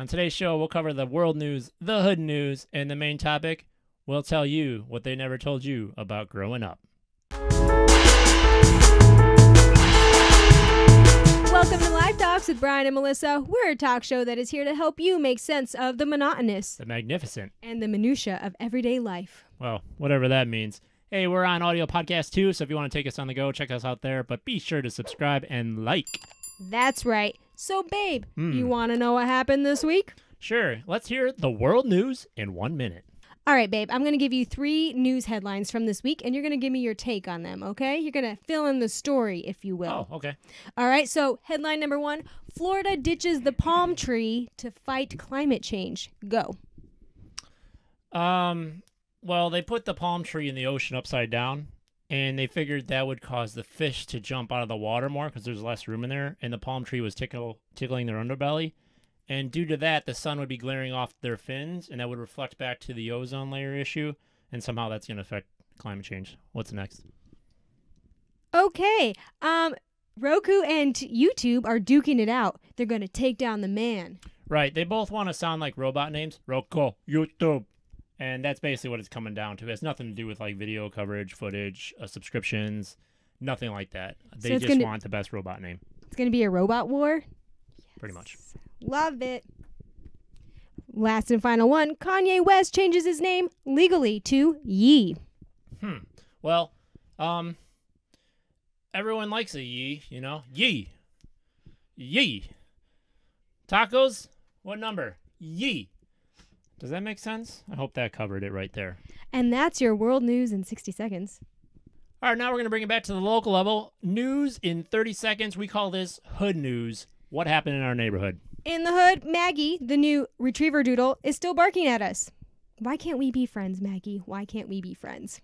On today's show, we'll cover the world news, the hood news, and the main topic, we'll tell you what they never told you about growing up. Welcome to Live Talks with Brian and Melissa. We're a talk show that is here to help you make sense of the monotonous, the magnificent, and the minutia of everyday life. Well, whatever that means. Hey, we're on audio podcast too, so if you want to take us on the go, check us out there, but be sure to subscribe and like. That's right. So, babe, you want to know what happened this week? Sure. Let's hear the world news in 1 minute. All right, babe, I'm going to give you 3 news headlines from this week, and you're going to give me your take on them, okay? You're going to fill in the story, if you will. Oh, okay. All right, so headline number 1, Florida ditches the palm tree to fight climate change. Go. Well, they put the palm tree in the ocean upside down, and they figured that would cause the fish to jump out of the water more because there's less room in there, and the palm tree was tickling their underbelly. And due to that, the sun would be glaring off their fins, and that would reflect back to the ozone layer issue, and somehow that's going to affect climate change. What's next? Okay. Roku and YouTube are duking it out. They're going to take down the man. Right. They both want to sound like robot names. Roku, YouTube. And that's basically what it's coming down to. It has nothing to do with, like, video coverage, footage, subscriptions, nothing like that. They just want the best robot name. It's going to be a robot war? Yes. Pretty much. Love it. Last and final one, Kanye West changes his name legally to Yee. Well, everyone likes a Yee, you know. Yee. Yee. Tacos? What number? Yee. Does that make sense? I hope that covered it right there. And that's your world news in 60 seconds. All right, now we're going to bring it back to the local level. News in 30 seconds. We call this hood news. What happened in our neighborhood? In the hood, Maggie, the new retriever doodle, is still barking at us. Why can't we be friends, Maggie? Why can't we be friends?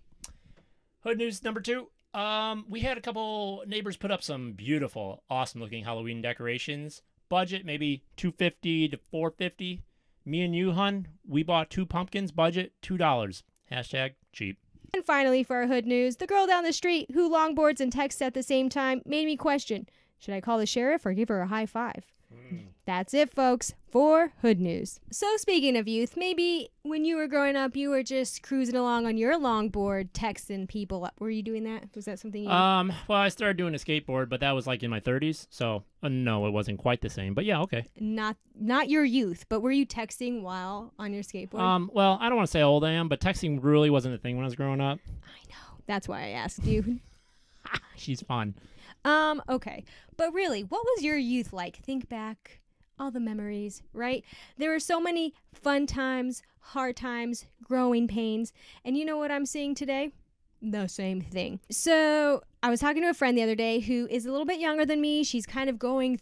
Hood news number 2. We had a couple neighbors put up some beautiful, awesome-looking Halloween decorations. Budget, maybe $250 to $450. Me and you, hun, we bought 2 pumpkins. Budget, $2. # cheap. And finally, for our hood news, the girl down the street who longboards and texts at the same time made me question, should I call the sheriff or give her a high five? That's it, folks, for hood news. So speaking of youth, maybe when you were growing up, you were just cruising along on your longboard, texting people. Were you doing that? Was that something you did? Well, I started doing a skateboard, but that was like in my 30s. So no, it wasn't quite the same. But yeah, okay. Not your youth, but were you texting while on your skateboard? Well, I don't want to say how old I am, but texting really wasn't a thing when I was growing up. I know. That's why I asked you. She's fun. Okay. But really, what was your youth like? Think back, all the memories, right? There were so many fun times, hard times, growing pains. And you know what I'm seeing today? The same thing. So I was talking to a friend the other day who is a little bit younger than me. She's kind of going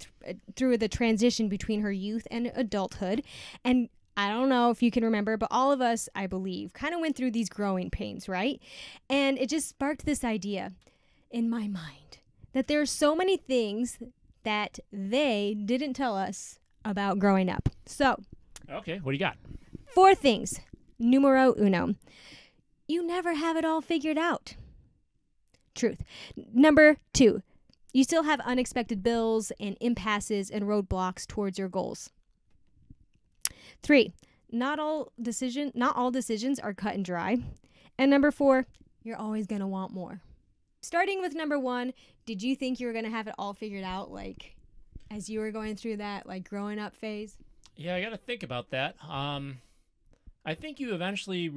through the transition between her youth and adulthood. And I don't know if you can remember, but all of us, I believe, kind of went through these growing pains, right? And it just sparked this idea in my mind that there are so many things that they didn't tell us about growing up. So, okay, what do you got? 4 things. Numero 1, you never have it all figured out. Truth. Number 2, you still have unexpected bills and impasses and roadblocks towards your goals. 3, not all decisions are cut and dry. And number 4, you're always going to want more. Starting with number 1, did you think you were going to have it all figured out, like, as you were going through that, like, growing up phase? Yeah, I got to think about that. I think you eventually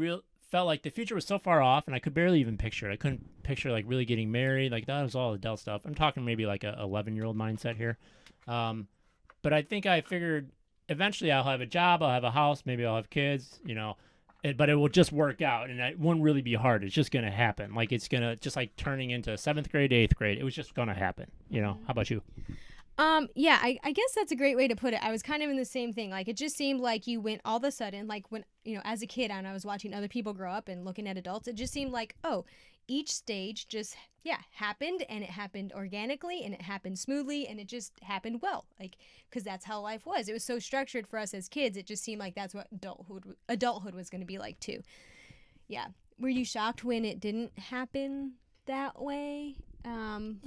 felt like the future was so far off, and I could barely even picture it. I couldn't picture, like, really getting married. Like, that was all adult stuff. I'm talking maybe, like, a 11-year-old mindset here. But I think I figured eventually I'll have a job, I'll have a house, maybe I'll have kids, you know. But it will just work out, and it won't really be hard. It's just going to happen. Like, it's going to, just like turning into 7th grade, 8th grade. It was just going to happen, you know? How about you? Yeah, I guess that's a great way to put it. I was kind of in the same thing. Like, it just seemed like you went all of a sudden, like, when, you know, as a kid and I was watching other people grow up and looking at adults, it just seemed like, oh, each stage just, yeah, happened, and it happened organically, and it happened smoothly, and it just happened well, like, because that's how life was. It was so structured for us as kids. It just seemed like that's what adulthood was going to be like, too. Yeah. Were you shocked when it didn't happen that way?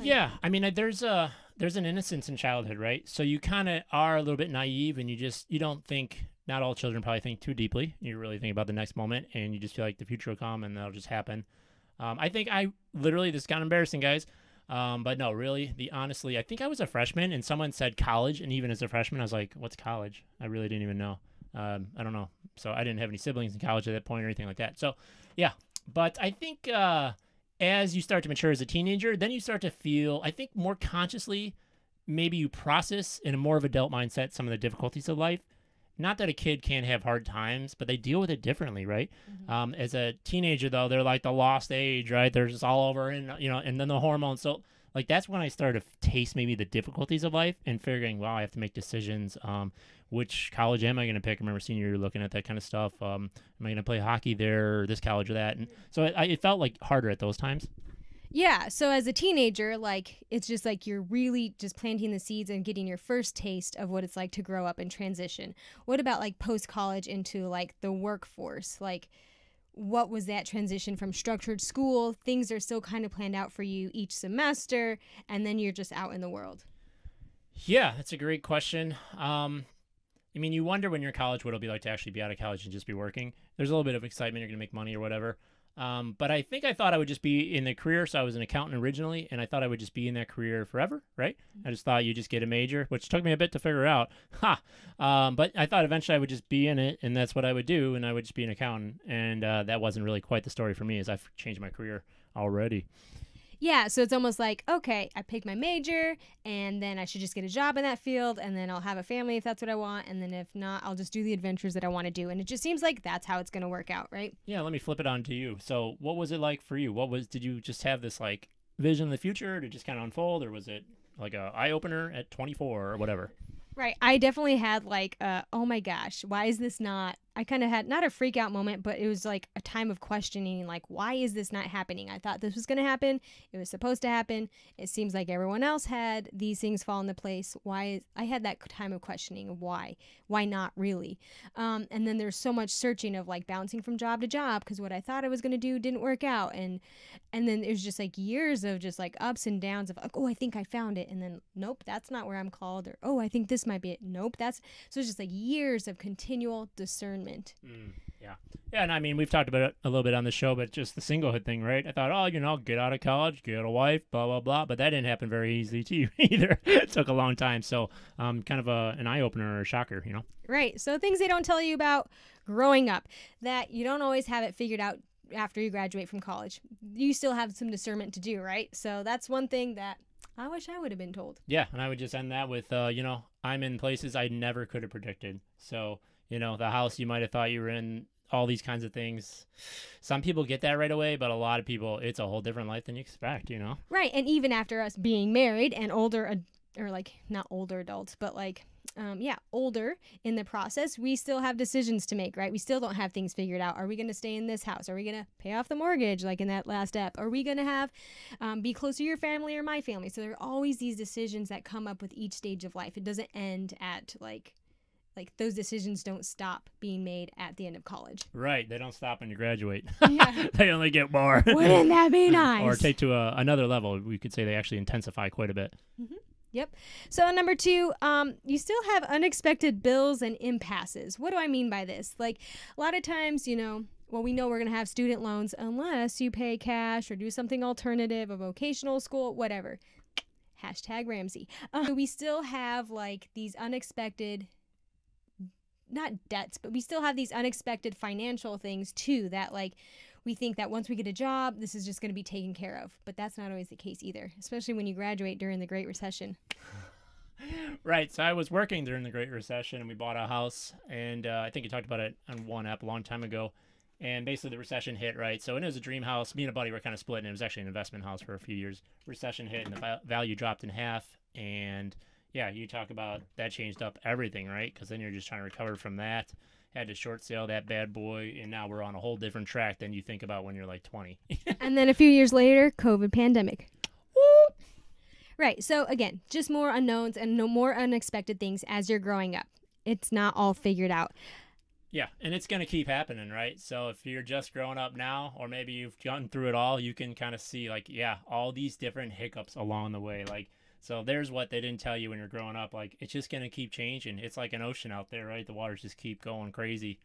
Yeah, I mean, there's an innocence in childhood, right? So you kind of are a little bit naive, and you don't think. Not all children probably think too deeply. You really think about the next moment, and you just feel like the future will come, and that'll just happen. I think this got embarrassing, guys. But no, really, honestly, I think I was a freshman, and someone said college, and even as a freshman, I was like, "What's college?" I really didn't even know. I don't know. So I didn't have any siblings in college at that point or anything like that. So yeah, but I think as you start to mature as a teenager, then you start to feel, I think, more consciously, maybe you process in a more of adult mindset some of the difficulties of life. Not that a kid can't have hard times, but they deal with it differently, right? Mm-hmm. As a teenager, though, they're like the lost age, right? They're just all over, and and then the hormones. So, like, that's when I started to taste maybe the difficulties of life and figuring, wow, I have to make decisions. Which college am I going to pick? I remember senior year looking at that kind of stuff. Am I going to play hockey there, or this college or that? And so it felt like harder at those times. Yeah. So as a teenager, like, it's just like you're really just planting the seeds and getting your first taste of what it's like to grow up and transition. What about like post-college into like the workforce? Like, what was that transition from structured school? Things are still kind of planned out for you each semester, and then you're just out in the world. Yeah, that's a great question. I mean, you wonder when you're in college what it'll be like to actually be out of college and just be working. There's a little bit of excitement. You're going to make money or whatever. But I think I thought I would just be in the career. So I was an accountant originally, and I thought I would just be in that career forever, right? Mm-hmm. I just thought you just get a major, which took me a bit to figure out. But I thought eventually I would just be in it, and that's what I would do, and I would just be an accountant. And that wasn't really quite the story for me, as I've changed my career already. Yeah, so it's almost like, okay, I picked my major, and then I should just get a job in that field, and then I'll have a family if that's what I want, and then if not, I'll just do the adventures that I want to do. And it just seems like that's how it's going to work out, right? Yeah, let me flip it on to you. So what was it like for you? Did you just have this like vision of the future to just kind of unfold, or was it like an eye-opener at 24 or whatever? Right. I definitely had like, oh my gosh, why is this not? I kind of had not a freak out moment, but it was like a time of questioning, like, why is this not happening? I thought this was going to happen. It was supposed to happen. It seems like everyone else had these things fall into place. I had that time of questioning of why. Why not really? And then there's so much searching of like bouncing from job to job because what I thought I was going to do didn't work out. And then it was just like years of just like ups and downs of, like, oh, I think I found it. And then, nope, that's not where I'm called. Or, oh, I think this might be it. Nope, that's. So it's just like years of continual discernment. Yeah, and I mean, we've talked about it a little bit on the show, but just the singlehood thing, right? I thought, oh, get out of college, get a wife, blah, blah, blah. But that didn't happen very easily to you either. It took a long time. So kind of an eye-opener or a shocker, Right. So things they don't tell you about growing up, that you don't always have it figured out after you graduate from college. You still have some discernment to do, right? So that's one thing that I wish I would have been told. Yeah, and I would just end that with, I'm in places I never could have predicted. So... the house you might have thought you were in, all these kinds of things. Some people get that right away, but a lot of people, it's a whole different life than you expect, Right, and even after us being married and older in the process, we still have decisions to make, right? We still don't have things figured out. Are we going to stay in this house? Are we going to pay off the mortgage, like in that last step? Are we going to have be close to your family or my family? So there are always these decisions that come up with each stage of life. It doesn't end at like those decisions don't stop being made at the end of college. Right. They don't stop when you graduate. Yeah. They only get more. Wouldn't that be nice? Or take to another level. We could say they actually intensify quite a bit. Mm-hmm. Yep. So number two, you still have unexpected bills and impasses. What do I mean by this? Like a lot of times, well, we know we're going to have student loans unless you pay cash or do something alternative, a vocational school, whatever. Hashtag Ramsey. So we still have like these unexpected not debts, but we still have these unexpected financial things too that like we think that once we get a job, this is just going to be taken care of. But that's not always the case either, especially when you graduate during the Great Recession. Right. So I was working during the Great Recession and we bought a house and I think you talked about it on one app a long time ago. And basically the recession hit, right? So it was a dream house. Me and a buddy were kind of split and it was actually an investment house for a few years. Recession hit and the value dropped in half and yeah, you talk about that changed up everything, right? Because then you're just trying to recover from that. Had to short sale that bad boy, and now we're on a whole different track than you think about when you're like 20. And then a few years later, COVID pandemic. Woo! Right. So again, just more unknowns and more unexpected things as you're growing up. It's not all figured out. Yeah, and it's going to keep happening, right? So if you're just growing up now, or maybe you've gone through it all, you can kind of see, like, yeah, all these different hiccups along the way. Like, so there's what they didn't tell you when you're growing up. Like, it's just going to keep changing. It's like an ocean out there, right? The waters just keep going crazy.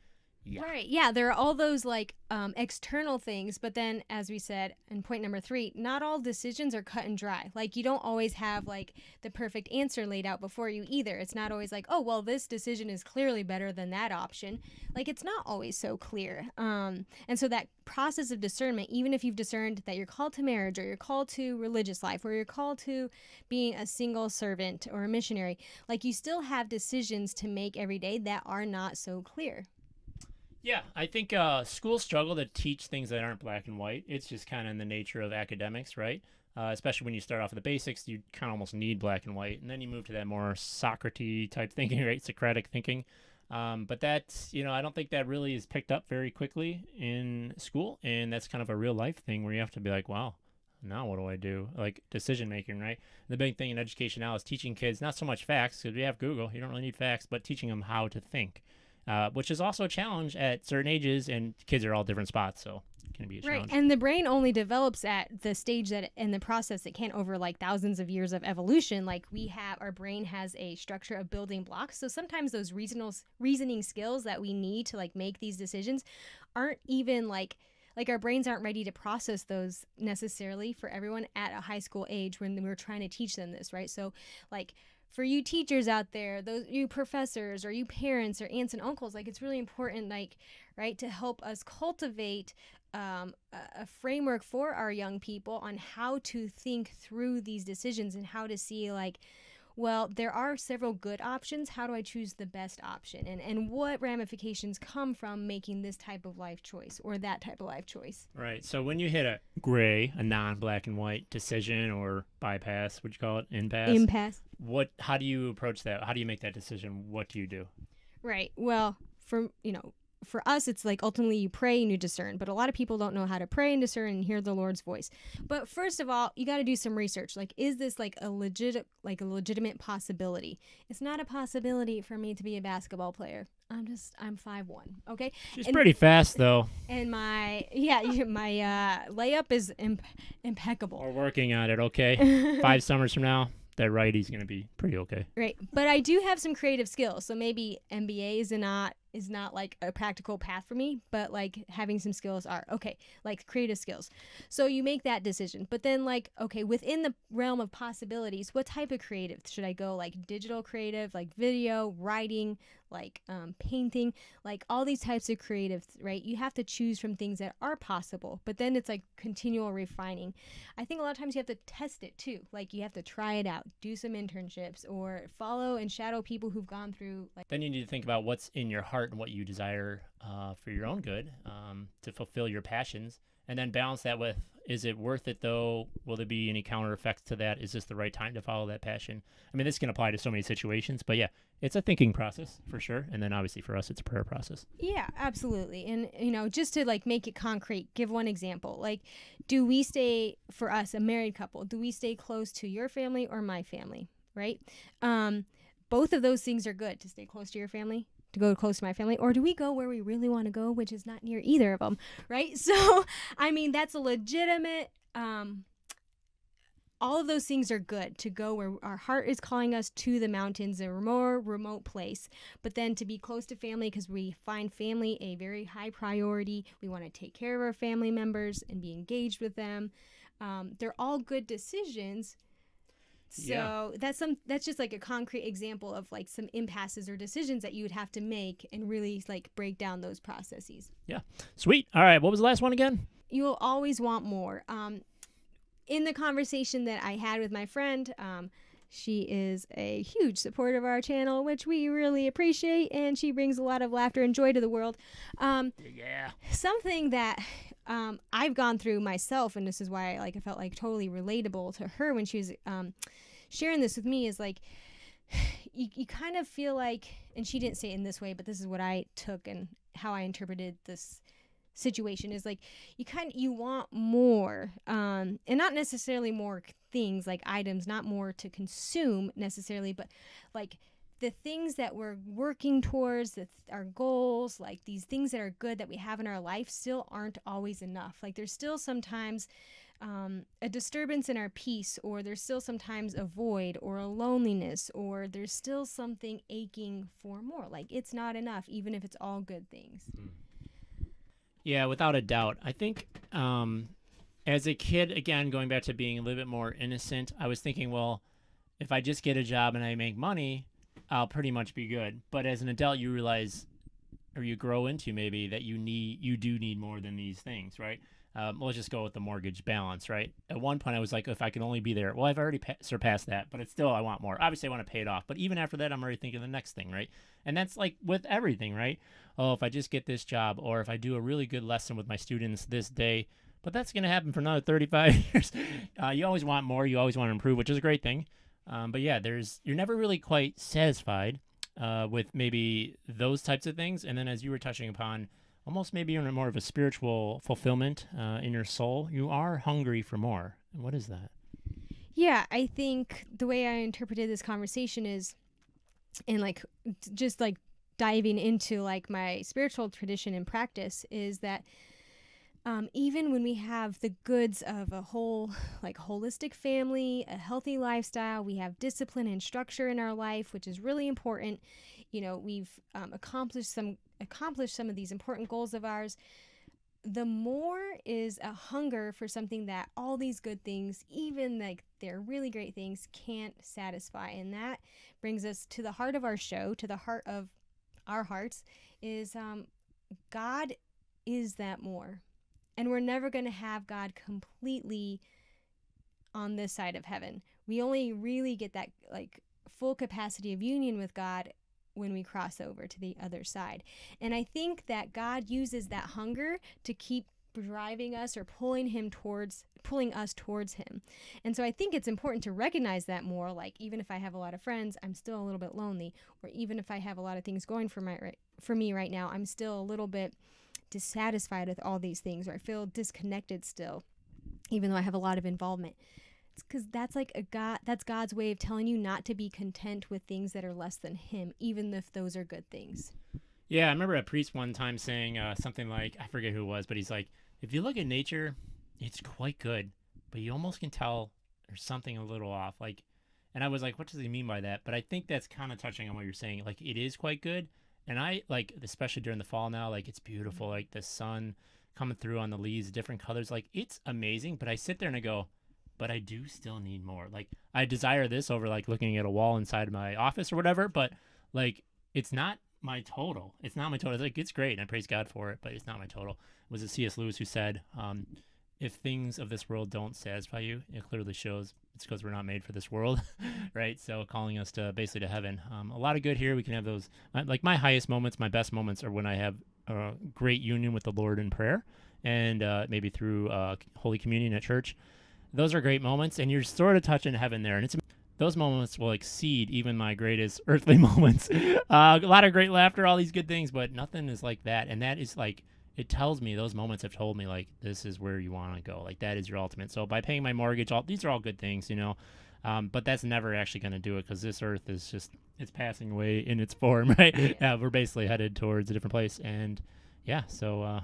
Yeah. Right. Yeah. There are all those like external things. But then, as we said in point number 3, not all decisions are cut and dry. Like, you don't always have like the perfect answer laid out before you either. It's not always like, oh, well, this decision is clearly better than that option. Like, it's not always so clear. And so that process of discernment, even if you've discerned that you're called to marriage, or you're called to religious life, or you're called to being a single servant or a missionary, like, you still have decisions to make every day that are not so clear. Yeah, I think schools struggle to teach things that aren't black and white. It's just kind of in the nature of academics, right? Especially when you start off with the basics, you kind of almost need black and white. And then you move to that more Socrates type thinking, right? Socratic thinking. But that's, you know, I don't think that really is picked up very quickly in school. And that's kind of a real life thing where you have to be like, wow, now what do I do? Like, decision making, right? The big thing in education now is teaching kids not so much facts, because we have Google, you don't really need facts, but teaching them how to think. Which is also a challenge at certain ages, and kids are all different spots, so it can be a challenge. Right, and the brain only develops at the stage that in the process that can't over like thousands of years of evolution. Like, we have, our brain has a structure of building blocks, so sometimes those reasoning skills that we need to like make these decisions aren't even like our brains aren't ready to process those necessarily for everyone at a high school age when we're trying to teach them this, right? So like, for you teachers out there, those you professors, or you parents, or aunts and uncles, like, it's really important, like, right, to help us cultivate a framework for our young people on how to think through these decisions and how to see, like, well, there are several good options. How do I choose the best option? And what ramifications come from making this type of life choice or that type of life choice? Right. So when you hit a gray, a non-black and white decision or bypass, what do you call it? Impasse. How do you approach that? How do you make that decision? What do you do? Right. Well, for us, it's like ultimately you pray and you discern, but a lot of people don't know how to pray and discern and hear the Lord's voice. But first of all, you got to do some research. Like, is this a legitimate possibility? It's not a possibility for me to be a basketball player. I'm 5'1", okay? She's pretty fast, though. And my layup is impeccable. We're working on it, okay? 5 summers from now, that righty's going to be pretty okay. Right, but I do have some creative skills, so maybe MBA is not like a practical path for me, but like having some skills are okay, like creative skills. So you make that decision, but then like, okay, within the realm of possibilities, what type of creative should I go? Like digital creative, like video, writing, like painting, like all these types of creative, right? You have to choose from things that are possible, but then it's like continual refining. I think a lot of times you have to test it too. Like you have to try it out, do some internships or follow and shadow people who've gone through. Like, then you need to think about what's in your heart and what you desire for your own good, to fulfill your passions, and then balance that with, is it worth it though? Will there be any counter effects to that? Is this the right time to follow that passion? I mean, this can apply to so many situations, but yeah, it's a thinking process for sure. And then obviously for us, it's a prayer process. Yeah, absolutely. And, you know, just to like make it concrete, give one example. Like, do we stay, for us, a married couple, do we stay close to your family or my family, right? Both of those things are good, to stay close to your family, to go close to my family, or do we go where we really want to go, which is not near either of them, right? So, I mean, that's a legitimate, all of those things are good, to go where our heart is calling us, to the mountains, a more remote place, but then to be close to family because we find family a very high priority. We want to take care of our family members and be engaged with them. They're all good decisions. So yeah, that's just like a concrete example of like some impasses or decisions that you would have to make and really like break down those processes. Yeah. Sweet. All right. What was the last one again? You'll always want more. In the conversation that I had with my friend, she is a huge supporter of our channel, which we really appreciate. And she brings a lot of laughter and joy to the world. Yeah. Something that I've gone through myself, and this is why I felt like totally relatable to her when she was sharing this with me, is like you kind of feel like, and she didn't say it in this way, but this is what I took and how I interpreted this situation, is like you want more, and not necessarily more things like items, not more to consume necessarily, but like the things that we're working towards, our goals, like these things that are good that we have in our life still aren't always enough. Like there's still sometimes a disturbance in our peace, or there's still sometimes a void or a loneliness, or there's still something aching for more. Like it's not enough, even if it's all good things. Yeah, without a doubt. I think as a kid, again, going back to being a little bit more innocent, I was thinking, well, if I just get a job and I make money, I'll pretty much be good. But as an adult, you realize, or you grow into maybe, that you do need more than these things, right? Let's just go with the mortgage balance, right? At one point, I was like, if I can only be there, well, I've already surpassed that, but it's still, I want more. Obviously, I want to pay it off. But even after that, I'm already thinking the next thing, right? And that's like with everything, right? Oh, if I just get this job, or if I do a really good lesson with my students this day, but that's going to happen for another 35 years. You always want more. You always want to improve, which is a great thing. But yeah, you're never really quite satisfied with maybe those types of things. And then as you were touching upon, almost maybe in a more of a spiritual fulfillment in your soul, you are hungry for more. And what is that? Yeah, I think the way I interpreted this conversation is, and like just like diving into like my spiritual tradition and practice, is that even when we have the goods of a whole, like holistic family, a healthy lifestyle, we have discipline and structure in our life, which is really important. You know, we've accomplished some of these important goals of ours. The more is a hunger for something that all these good things, even like they're really great things, can't satisfy. And that brings us to the heart of our show, to the heart of our hearts, is God is that more. And we're never going to have God completely on this side of heaven. We only really get that like full capacity of union with God when we cross over to the other side. And I think that God uses that hunger to keep driving us or pulling us towards him. And so I think it's important to recognize that more, like even if I have a lot of friends, I'm still a little bit lonely, or even if I have a lot of things going for me right now, I'm still a little bit dissatisfied with all these things, or I feel disconnected still, even though I have a lot of involvement. It's because that's like that's God's way of telling you not to be content with things that are less than him, even if those are good things. Yeah, I remember a priest one time saying something like, I forget who it was, but he's like, if you look at nature, it's quite good, but you almost can tell there's something a little off. Like, and I was like, what does he mean by that? But I think that's kind of touching on what you're saying. Like, it is quite good. And I like, especially during the fall now, like it's beautiful, like the sun coming through on the leaves, different colors, like it's amazing. But I sit there and I go, but I do still need more. Like I desire this over like looking at a wall inside my office or whatever, but like, it's not my total. It's not my total. It's like, it's great. And I praise God for it, but it's not my total. It was a C.S. Lewis who said, if things of this world don't satisfy you, it clearly shows it's because we're not made for this world, right? So calling us to basically to heaven. A lot of good here. We can have those, like my highest moments, my best moments are when I have a great union with the Lord in prayer and maybe through Holy Communion at church. Those are great moments, and you're sort of touching heaven there. And those moments will exceed even my greatest earthly moments. A lot of great laughter, all these good things, but nothing is like that. And that is like, it tells me, those moments have told me, like, this is where you want to go. Like, that is your ultimate. So by paying my mortgage, these are all good things, you know. But that's never actually going to do it, because this earth is just, it's passing away in its form, right? Yeah. We're basically headed towards a different place. And, yeah, so...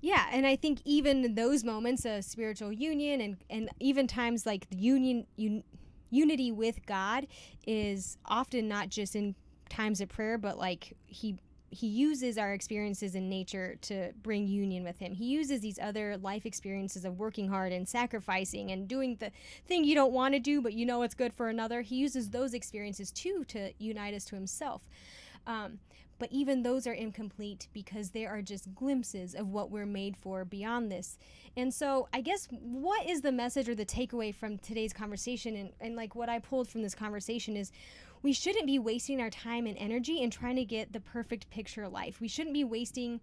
yeah, and I think even those moments of spiritual union and even times like the unity with God is often not just in times of prayer, but, like, He uses our experiences in nature to bring union with him. He uses these other life experiences of working hard and sacrificing and doing the thing you don't want to do, but you know it's good for another. He uses those experiences too to unite us to himself. But even those are incomplete, because they are just glimpses of what we're made for beyond this. And so I guess what is the message or the takeaway from today's conversation, and like what I pulled from this conversation is, we shouldn't be wasting our time and energy in trying to get the perfect picture of life. We shouldn't be wasting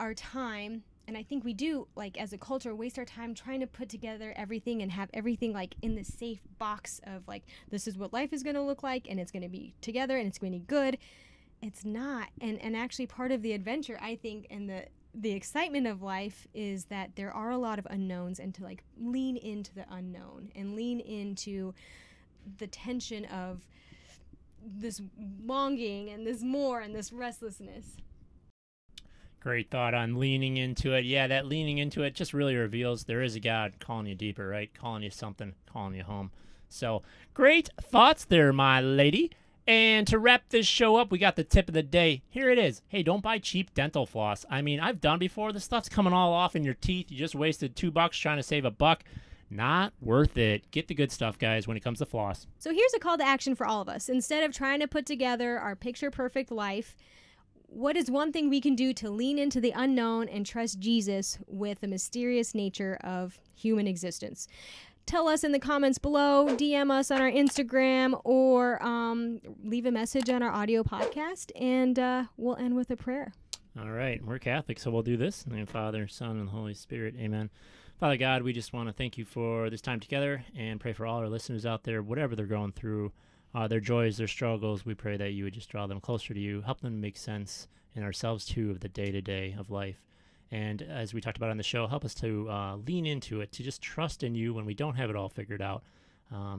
our time, and I think we do, like as a culture, waste our time trying to put together everything and have everything like in the safe box of like, this is what life is going to look like, and it's going to be together, and it's going to be good. It's not. And actually part of the adventure, I think, and the excitement of life is that there are a lot of unknowns, and to like lean into the unknown and lean into the tension of this longing and this more and this restlessness. Great thought on leaning into it. Yeah, that leaning into it just really reveals there is a God calling you deeper, right? Calling you something, calling you home. So great thoughts there, my lady. And to wrap this show up, we got the tip of the day. Here it is. Hey, don't buy cheap dental floss. I mean, I've done before. This stuff's coming all off in your teeth. You just wasted $2 trying to save a buck. Not worth it. Get the good stuff, guys, when it comes to floss. So here's a call to action for all of us. Instead of trying to put together our picture-perfect life, what is one thing we can do to lean into the unknown and trust Jesus with the mysterious nature of human existence? Tell us in the comments below, DM us on our Instagram, or leave a message on our audio podcast, and we'll end with a prayer. All right. We're Catholic, so we'll do this. In the name of the Father, Son, and the Holy Spirit. Amen. Father God, we just want to thank you for this time together and pray for all our listeners out there, whatever they're going through, their joys, their struggles. We pray that you would just draw them closer to you, help them make sense, and ourselves, too, of the day-to-day of life. And as we talked about on the show, help us to lean into it, to just trust in you when we don't have it all figured out,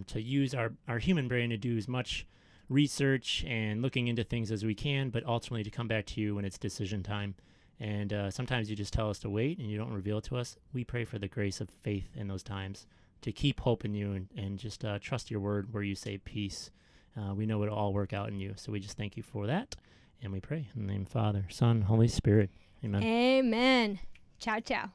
to use our human brain to do as much research and looking into things as we can, but ultimately to come back to you when it's decision time. And sometimes you just tell us to wait and you don't reveal it to us. We pray for the grace of faith in those times, to keep hope in you and just trust your word where you say peace. We know it'll all work out in you. So we just thank you for that. And we pray in the name of the Father, Son, Holy Spirit. Amen. Amen. Ciao, ciao.